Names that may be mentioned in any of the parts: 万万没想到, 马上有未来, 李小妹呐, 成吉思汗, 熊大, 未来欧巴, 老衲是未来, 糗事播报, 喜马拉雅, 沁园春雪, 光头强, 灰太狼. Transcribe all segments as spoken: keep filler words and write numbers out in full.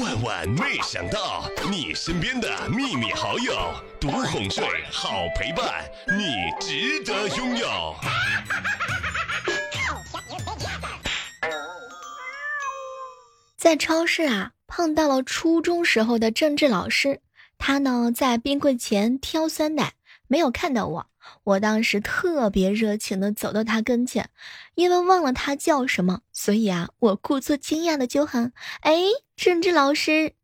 万万没想到，你身边的秘密好友，独哄睡，好陪伴，你值得拥有。在超市啊，碰到了初中时候的政治老师，他呢在冰柜前挑酸奶，没有看到我。我当时特别热情的走到他跟前，因为忘了他叫什么，所以啊，我故作惊讶的就喊：“哎，政治老师！”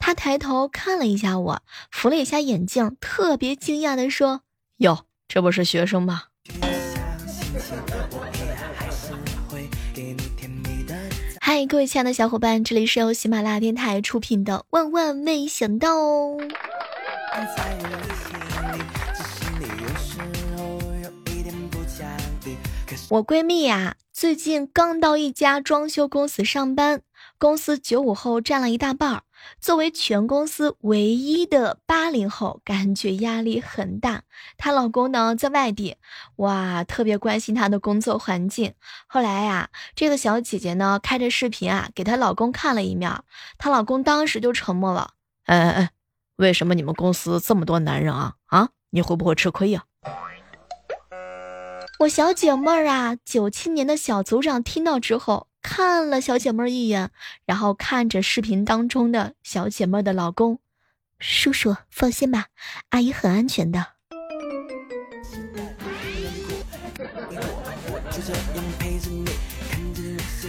他抬头看了一下我，扶了一下眼镜，特别惊讶的说：“哟，这不是学生吗？”嗨，各位亲爱的小伙伴，这里是由喜马拉雅电台出品的《万万没想到》哦。我闺蜜呀、啊，最近刚到一家装修公司上班，公司九五后占了一大半儿。作为全公司唯一的八零后，感觉压力很大。她老公呢在外地，哇，特别关心她的工作环境。后来呀、啊，这个小姐姐呢开着视频啊，给她老公看了一面，她老公当时就沉默了。哎哎哎，为什么你们公司这么多男人啊？啊，你会不会吃亏呀、啊？我小姐妹儿啊，九七年的小组长听到之后，看了小姐妹儿一眼，然后看着视频当中的小姐妹的老公，叔叔放心吧，阿姨很安全的。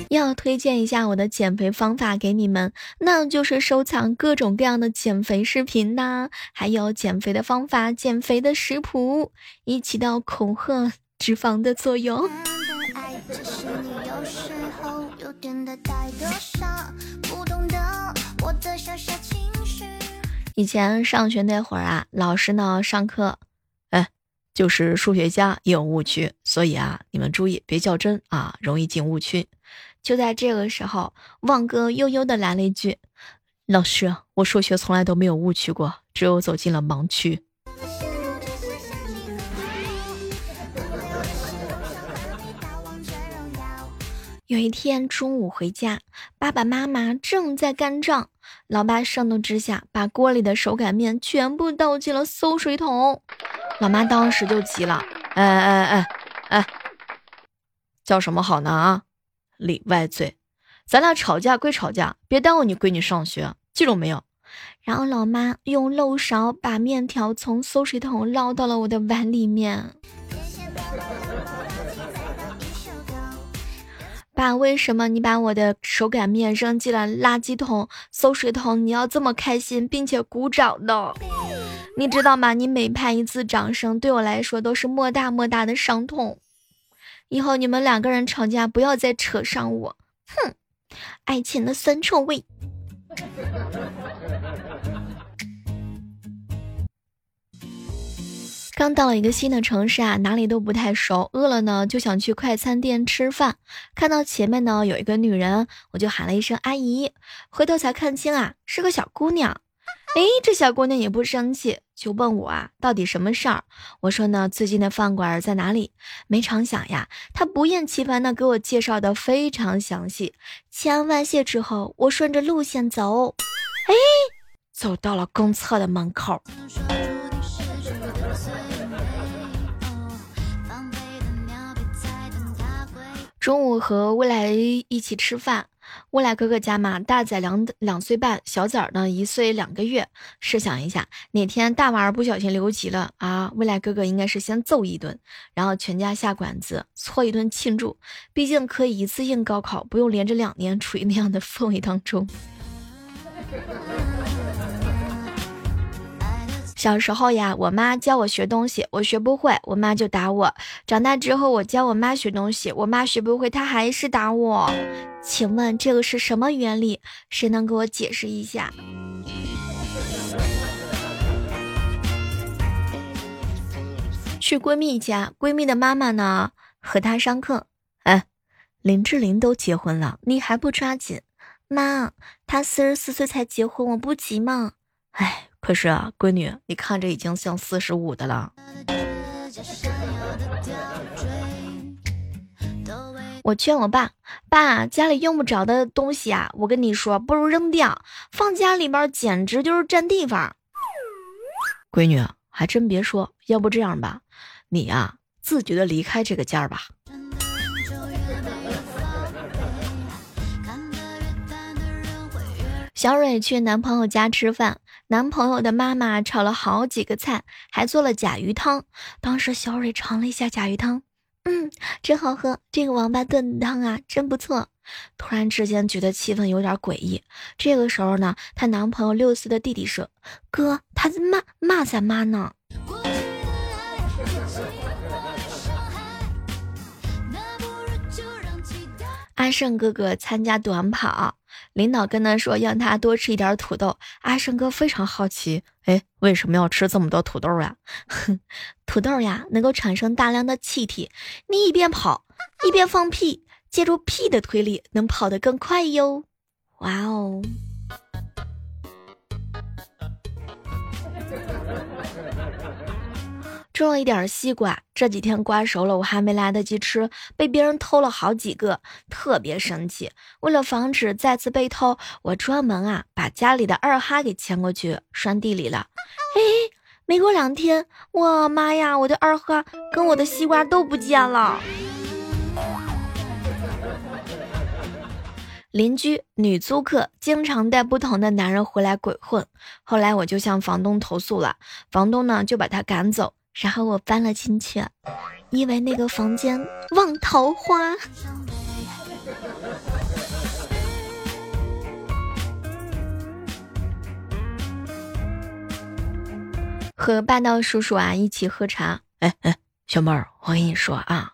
要推荐一下我的减肥方法给你们，那就是收藏各种各样的减肥视频呐、啊，还有减肥的方法、减肥的食谱，一起到恐吓脂肪的作用。以前上学那会儿啊，老师呢上课，哎，就是数学家也有误区，所以啊，你们注意别较真啊，容易进误区。就在这个时候，旺哥悠悠的来了一句：“老师，我数学从来都没有误区过，只有走进了盲区。”有一天中午回家，爸爸妈妈正在干仗，老爸盛怒之下把锅里的手擀面全部倒进了馊水桶。老妈当时就急了：“哎哎哎哎，叫什么好呢啊？里外罪，咱俩吵架归吵架，别耽误你闺女上学，记住没有？”然后老妈用漏勺把面条从馊水桶捞到了我的碗里面。爸，为什么你把我的手擀面扔进了垃圾桶、馊水桶？你要这么开心并且鼓掌呢？你知道吗？你每拍一次掌声，对我来说都是莫大莫大的伤痛。以后你们两个人吵架，不要再扯上我。哼，爱情的酸臭味。刚到了一个新的城市啊，哪里都不太熟，饿了呢就想去快餐店吃饭。看到前面呢有一个女人，我就喊了一声阿姨，回头才看清啊，是个小姑娘。诶，这小姑娘也不生气，就问我啊到底什么事儿。我说呢最近的饭馆在哪里。没成想呀，她不厌其烦的给我介绍的非常详细。千恩万谢之后，我顺着路线走，诶，走到了公厕的门口。中午和未来一起吃饭，未来哥哥家嘛，大仔两两岁半，小崽儿呢一岁两个月。试想一下，哪天大娃儿不小心留级了啊，未来哥哥应该是先揍一顿，然后全家下馆子搓一顿庆祝，毕竟可以一次性高考，不用连着两年处于那样的氛围当中。小时候呀，我妈教我学东西，我学不会，我妈就打我。长大之后，我教我妈学东西，我妈学不会，她还是打我。请问这个是什么原理？谁能给我解释一下？去闺蜜家，闺蜜的妈妈呢，和她上课。哎，林志玲都结婚了，你还不抓紧？妈，她四十四岁才结婚，我不急嘛。哎。可是啊，闺女，你看这已经像四十五的了。我劝我爸，爸，家里用不着的东西啊，我跟你说，不如扔掉，放家里边简直就是占地方。闺女，还真别说，要不这样吧，你啊，自觉的离开这个家吧。小蕊去男朋友家吃饭，男朋友的妈妈炒了好几个菜，还做了甲鱼汤。当时小蕊尝了一下甲鱼汤，嗯，真好喝，这个王八炖的汤啊，真不错。突然之间觉得气氛有点诡异。这个时候呢，她男朋友六岁的弟弟说：“哥，他在骂骂咱妈呢。”阿胜哥哥参加短跑，领导跟他说让他多吃一点土豆。阿胜哥非常好奇，哎，为什么要吃这么多土豆啊？土豆呀，能够产生大量的气体，你一边跑一边放屁，借助屁的推力能跑得更快哟。哇哦！种了一点西瓜，这几天瓜熟了，我还没来得及吃，被别人偷了好几个，特别生气。为了防止再次被偷，我专门啊把家里的二哈给牵过去拴地里了。哎，没过两天，我妈呀，我的二哈跟我的西瓜都不见了。邻居女租客经常带不同的男人回来鬼混，后来我就向房东投诉了，房东呢就把他赶走，然后我搬了进去，因为那个房间旺桃花。和霸道叔叔啊一起喝茶，哎哎，小妹儿，我跟你说啊，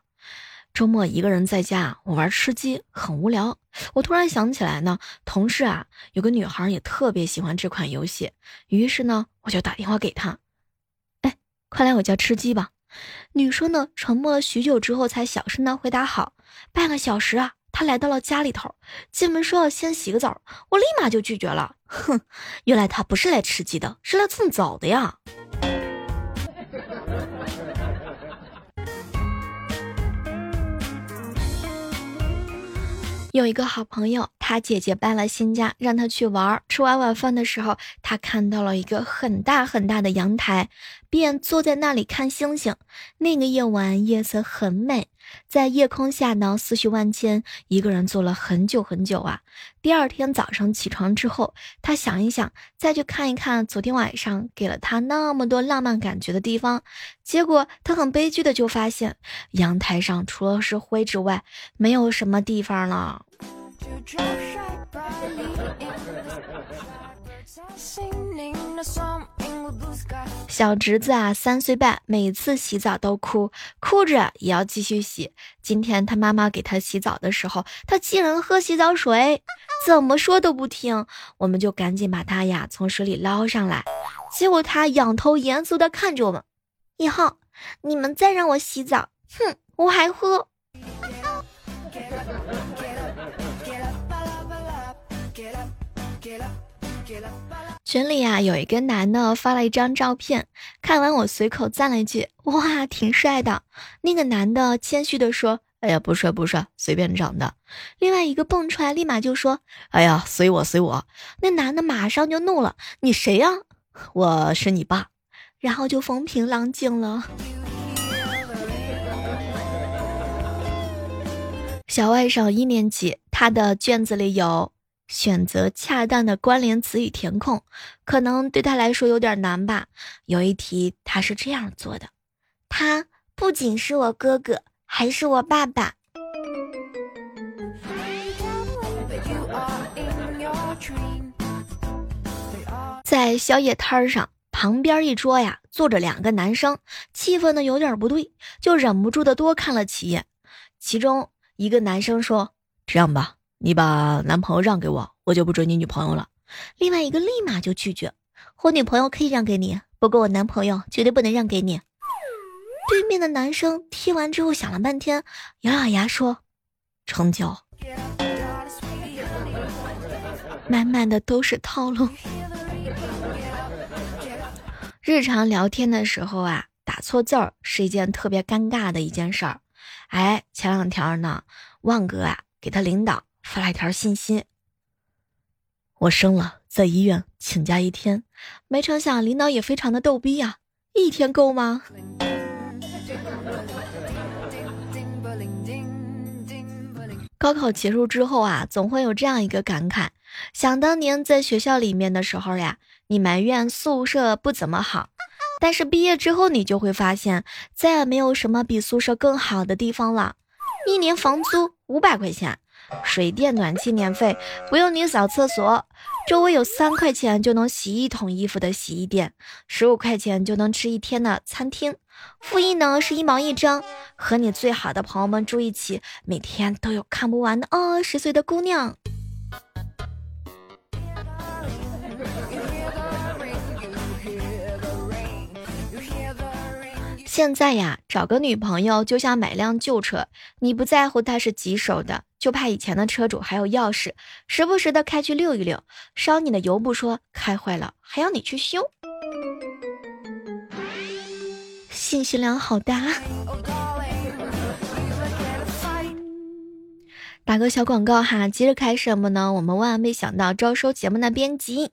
周末一个人在家，我玩吃鸡很无聊。我突然想起来呢，同事啊有个女孩也特别喜欢这款游戏，于是呢我就打电话给她，哎，快来我家吃鸡吧。女生呢沉默了许久之后才小声的回答好。半个小时啊，她来到了家里头，进门说要先洗个澡，我立马就拒绝了。哼，原来她不是来吃鸡的，是来蹭澡的呀。有一个好朋友，他姐姐搬了新家，让他去玩。吃完晚饭的时候，他看到了一个很大很大的阳台，便坐在那里看星星。那个夜晚夜色很美，在夜空下呢思绪万千，一个人坐了很久很久啊。第二天早上起床之后，他想一想，再去看一看昨天晚上给了他那么多浪漫感觉的地方。结果他很悲剧的就发现，阳台上除了是灰之外，没有什么地方了。小侄子啊三岁半，每次洗澡都哭，哭着也要继续洗。今天他妈妈给他洗澡的时候，他竟然喝洗澡水，怎么说都不听，我们就赶紧把他呀从水里捞上来。结果他仰头严肃地看着我们，以后你们再让我洗澡，哼，我还喝。群里啊有一个男的发了一张照片，看完我随口赞了一句，哇，挺帅的。那个男的谦虚的说，哎呀，不帅不帅，随便长的。另外一个蹦出来立马就说，哎呀，随我随我。那男的马上就怒了，你谁呀？我是你爸。然后就风平浪静了。小外甥一年级，他的卷子里有选择恰当的关联词语填空，可能对他来说有点难吧。有一题他是这样做的，他不仅是我哥哥，还是我爸爸。在小野摊上，旁边一桌呀坐着两个男生，气氛呢有点不对，就忍不住的多看了几眼。其中一个男生说，这样吧，你把男朋友让给我，我就不追你女朋友了。另外一个立马就拒绝，我女朋友可以让给你，不过我男朋友绝对不能让给你。对面的男生听完之后想了半天，咬咬牙说，成交。满满的都是套路。日常聊天的时候啊，打错字儿是一件特别尴尬的一件事儿。哎，前两天呢旺哥啊给他领导发了一条信息，我生了，在医院请假一天，没成想领导也非常的逗逼啊，一天够吗？高考结束之后啊，总会有这样一个感慨，想当年在学校里面的时候呀，你埋怨宿舍不怎么好，但是毕业之后你就会发现，再也没有什么比宿舍更好的地方了。一年房租五百块钱，水电暖气免费，不用你扫厕所，周围有三块钱就能洗一桶衣服的洗衣店，十五块钱就能吃一天的餐厅，复印呢是一毛一张，和你最好的朋友们住一起，每天都有看不完的哦十岁的姑娘。现在呀，找个女朋友就像买辆旧车，你不在乎她是几手的，就怕以前的车主还有钥匙，时不时的开去溜一溜，烧你的油不说，开坏了还要你去修。信息量好大。打个小广告哈，接着开什么呢？我们万万没想到招收节目的编辑。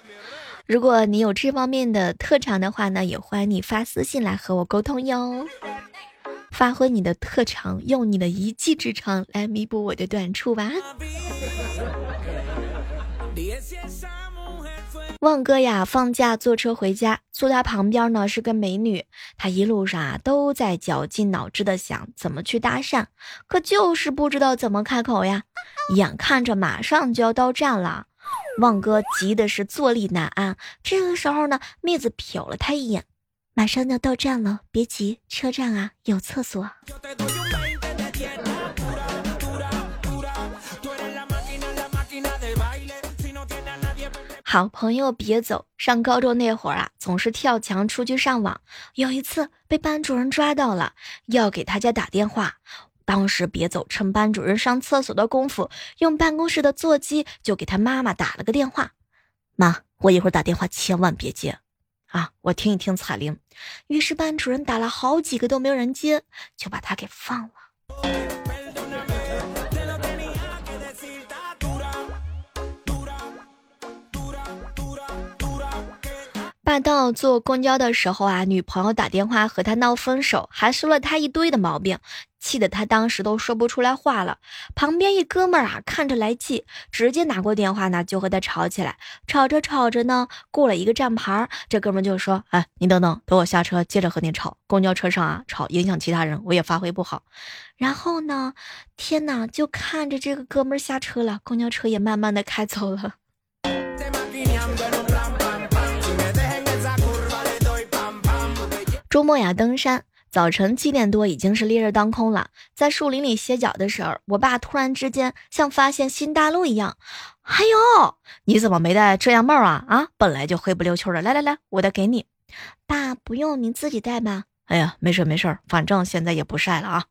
如果你有这方面的特长的话呢，也欢迎你发私信来和我沟通哟。发挥你的特长，用你的一技之长来弥补我的短处吧。旺哥呀，放假坐车回家，坐他旁边呢是个美女，他一路上啊都在绞尽脑汁的想怎么去搭讪，可就是不知道怎么开口呀。眼看着马上就要到站了，旺哥急的是坐立难安。这个时候呢，妹子瞟了他一眼，马上要到站了，别急，车站啊有厕所。好朋友别走，上高中那会儿啊，总是跳墙出去上网，有一次被班主任抓到了，要给他家打电话。当时别走趁班主任上厕所的功夫，用办公室的座机就给他妈妈打了个电话，妈，我一会儿打电话千万别接啊，我听一听彩铃。于是班主任打了好几个都没有人接，就把他给放了。霸道坐公交的时候啊，女朋友打电话和他闹分手，还说了他一堆的毛病，气得他当时都说不出来话了。旁边一哥们儿啊看着来气，直接拿过电话呢就和他吵起来。吵着吵着呢，过了一个站牌，这哥们就说，哎，你等等，等我下车接着和你吵，公交车上啊吵影响其他人，我也发挥不好。然后呢，天哪，就看着这个哥们儿下车了，公交车也慢慢的开走了。周末呀登山，早晨七点多已经是烈日当空了，在树林里歇脚的时候，我爸突然之间像发现新大陆一样，哎呦，你怎么没戴遮阳帽啊啊，本来就黑不溜秋的，来来来，我的给你。爸，不用，您自己戴吧。哎呀，没事没事，反正现在也不晒了啊。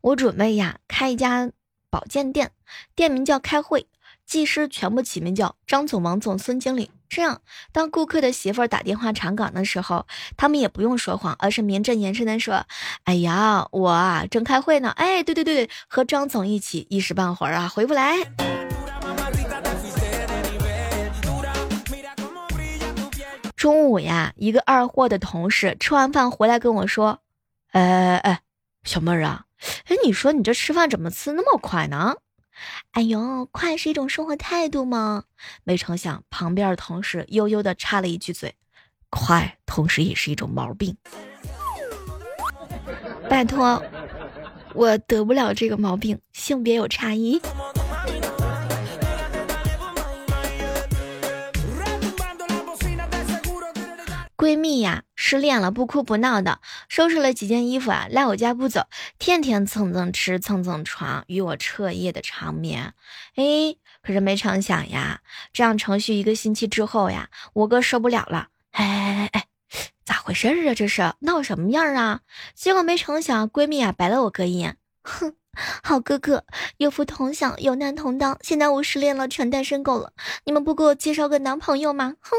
我准备呀开一家保健店，店名叫开会，技师全部起名叫张总、王总、孙经理，这样当顾客的媳妇儿打电话查岗的时候，他们也不用说谎，而是名正言顺的说，哎呀，我啊正开会呢，哎，对对对，和张总一起，一时半会儿啊回不来。中午呀，一个二货的同事吃完饭回来跟我说，哎哎，小妹儿啊，哎，你说你这吃饭怎么吃那么快呢？哎呦，快是一种生活态度吗？没成想旁边的同事悠悠的插了一句嘴，快同时也是一种毛病。拜托，我得不了这个毛病，性别有差异。闺蜜呀、啊、失恋了，不哭不闹的，收拾了几件衣服啊，赖我家不走，天天蹭蹭吃蹭蹭床，与我彻夜的长眠。哎，可是没成想呀，这样程序一个星期之后呀，我哥受不了了，哎哎哎，咋回事啊，这是闹什么样啊？结果没成想，闺蜜啊白了我哥一眼，哼，好哥哥，有福同享，有难同当，现在我失恋了，成单身狗了，你们不给我介绍个男朋友吗？哼。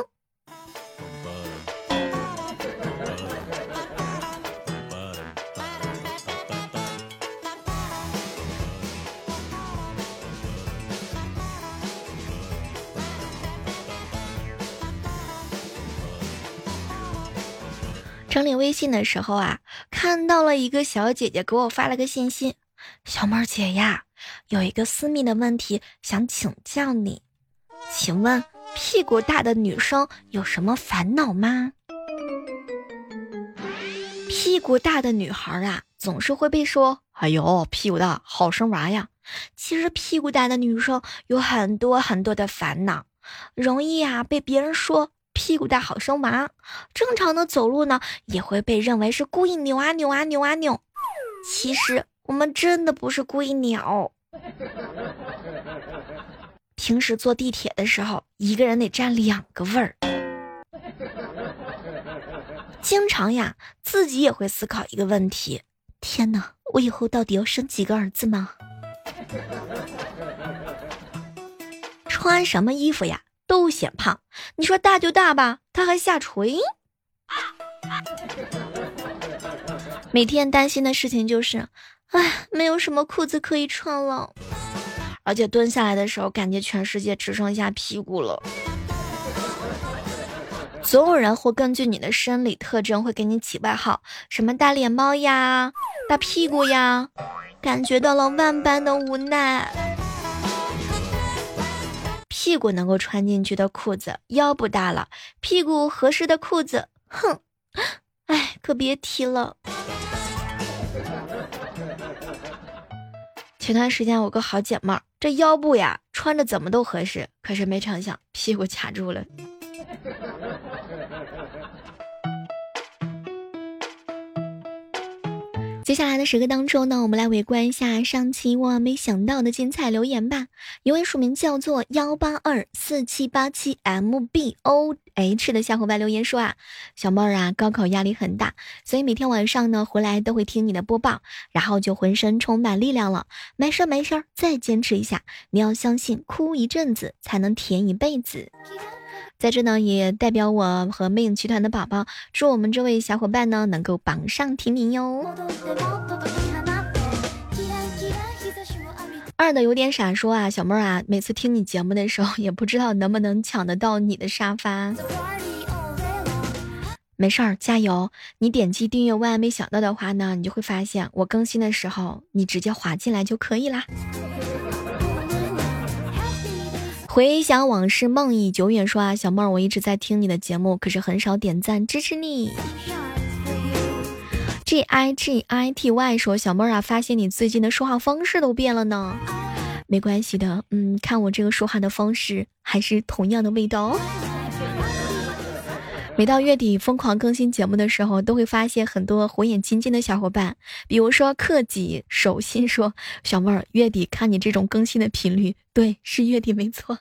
整理微信的时候啊，看到了一个小姐姐给我发了个信息，小妹儿姐呀，有一个私密的问题想请教你，请问屁股大的女生有什么烦恼吗？屁股大的女孩啊，总是会被说哎呦屁股大好生娃呀。其实屁股大的女生有很多很多的烦恼，容易啊被别人说屁股大好生娃，正常的走路呢也会被认为是故意扭啊扭啊扭啊扭。其实我们真的不是故意扭。平时坐地铁的时候，一个人得占两个位儿。经常呀，自己也会思考一个问题：天哪，我以后到底要生几个儿子吗？穿什么衣服呀，都显胖。你说大就大吧，它还下垂。每天担心的事情就是，哎，没有什么裤子可以穿了。而且蹲下来的时候，感觉全世界只剩下屁股了。总有人会根据你的生理特征会给你起外号，什么大脸猫呀，大屁股呀，感觉到了万般的无奈。屁股能够穿进去的裤子，腰不大了，屁股合适的裤子，哼，哎，可别提了。前段时间我个好姐妹儿，这腰部呀穿着怎么都合适，可是没成想屁股卡住了。接下来的时刻当中呢，我们来围观一下上期万万没想到的精彩留言吧。一位署名叫做一八二四七八七 M B O H 的小伙伴留言说啊，小妹儿啊，高考压力很大，所以每天晚上呢回来都会听你的播报，然后就浑身充满力量了。没事没事，再坚持一下，你要相信哭一阵子才能甜一辈子。在这呢也代表我和魅影集团的宝宝祝我们这位小伙伴呢能够榜上提名哟。二的有点傻说啊，小妹啊，每次听你节目的时候也不知道能不能抢得到你的沙发。没事儿，加油，你点击订阅万万没想到的话呢，你就会发现我更新的时候你直接滑进来就可以啦。回想往事梦忆久远说啊，小妹儿，我一直在听你的节目，可是很少点赞支持你。G I G I T Y 说，小妹儿啊，发现你最近的说话方式都变了呢。没关系的，嗯，看我这个说话的方式还是同样的味道哦。每到月底疯狂更新节目的时候，都会发现很多火眼金睛的小伙伴，比如说克己手心说，小妹儿，月底看你这种更新的频率，对，是月底没错。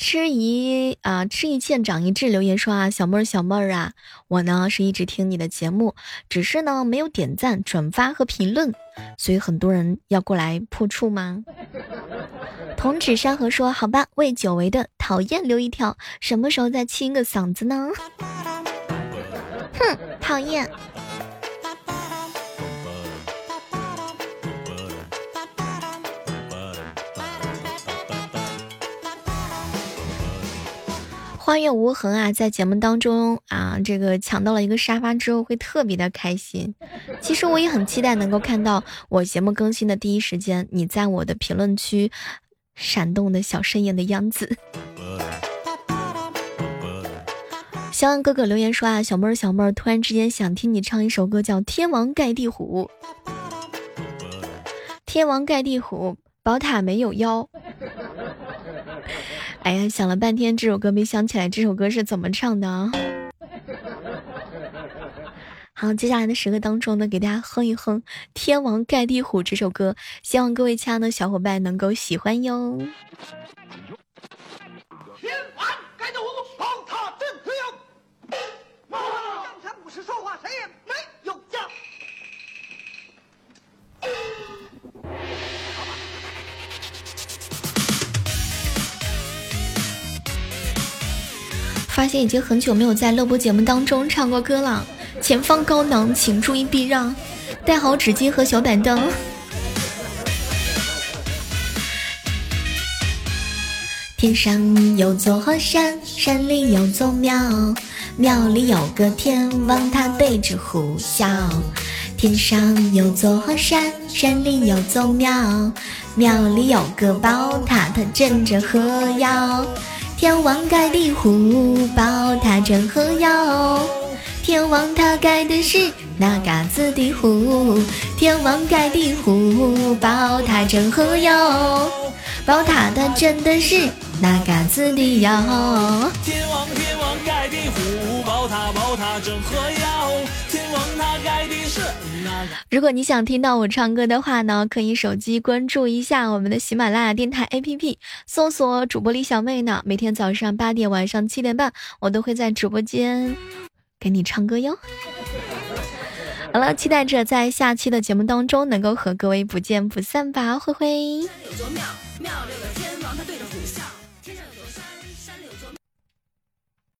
吃一啊、呃，吃一堑长一智留言说啊，小妹儿小妹儿啊，我呢是一直听你的节目，只是呢没有点赞、转发和评论，所以很多人要过来破处吗？同指山河说，好吧，为久违的讨厌留一条，什么时候再清个嗓子呢？哼，讨厌。花月无痕啊，在节目当中啊，这个抢到了一个沙发之后会特别的开心。其实我也很期待能够看到我节目更新的第一时间，你在我的评论区闪动的小身影的样子。肖恩哥哥留言说啊，小妹儿小妹儿，突然之间想听你唱一首歌，叫《天王盖地虎》。天王盖地虎，宝塔没有腰。哎呀，想了半天这首歌没想起来这首歌是怎么唱的啊。好，接下来的时刻当中呢，给大家哼一哼《天王盖地虎》这首歌，希望各位亲爱的小伙伴能够喜欢哟。天王盖地虎，宝塔镇河妖，妈妈江山五十说话谁也没有家。发现已经很久没有在乐播节目当中唱过歌了。前方高能，请注意避让，带好纸巾和小板凳。天上有座山，山里有座庙，庙里有个天王，他对着虎啸。天上有座山，山里有座庙，庙里有个宝塔，它镇着河妖。天王盖的虎，宝塔镇河妖。天王他盖的是那嘎子的虎，天王盖的虎，宝塔镇河妖。宝塔它镇的是那嘎子的妖。天王天王盖的虎，宝塔宝塔镇河妖。天王他盖的是。如果你想听到我唱歌的话呢，可以手机关注一下我们的喜马拉雅电台 A P P， 搜索主播李小妹呢，每天早上八点晚上七点半我都会在直播间给你唱歌哟。好了，期待着在下期的节目当中能够和各位不见不散吧。灰灰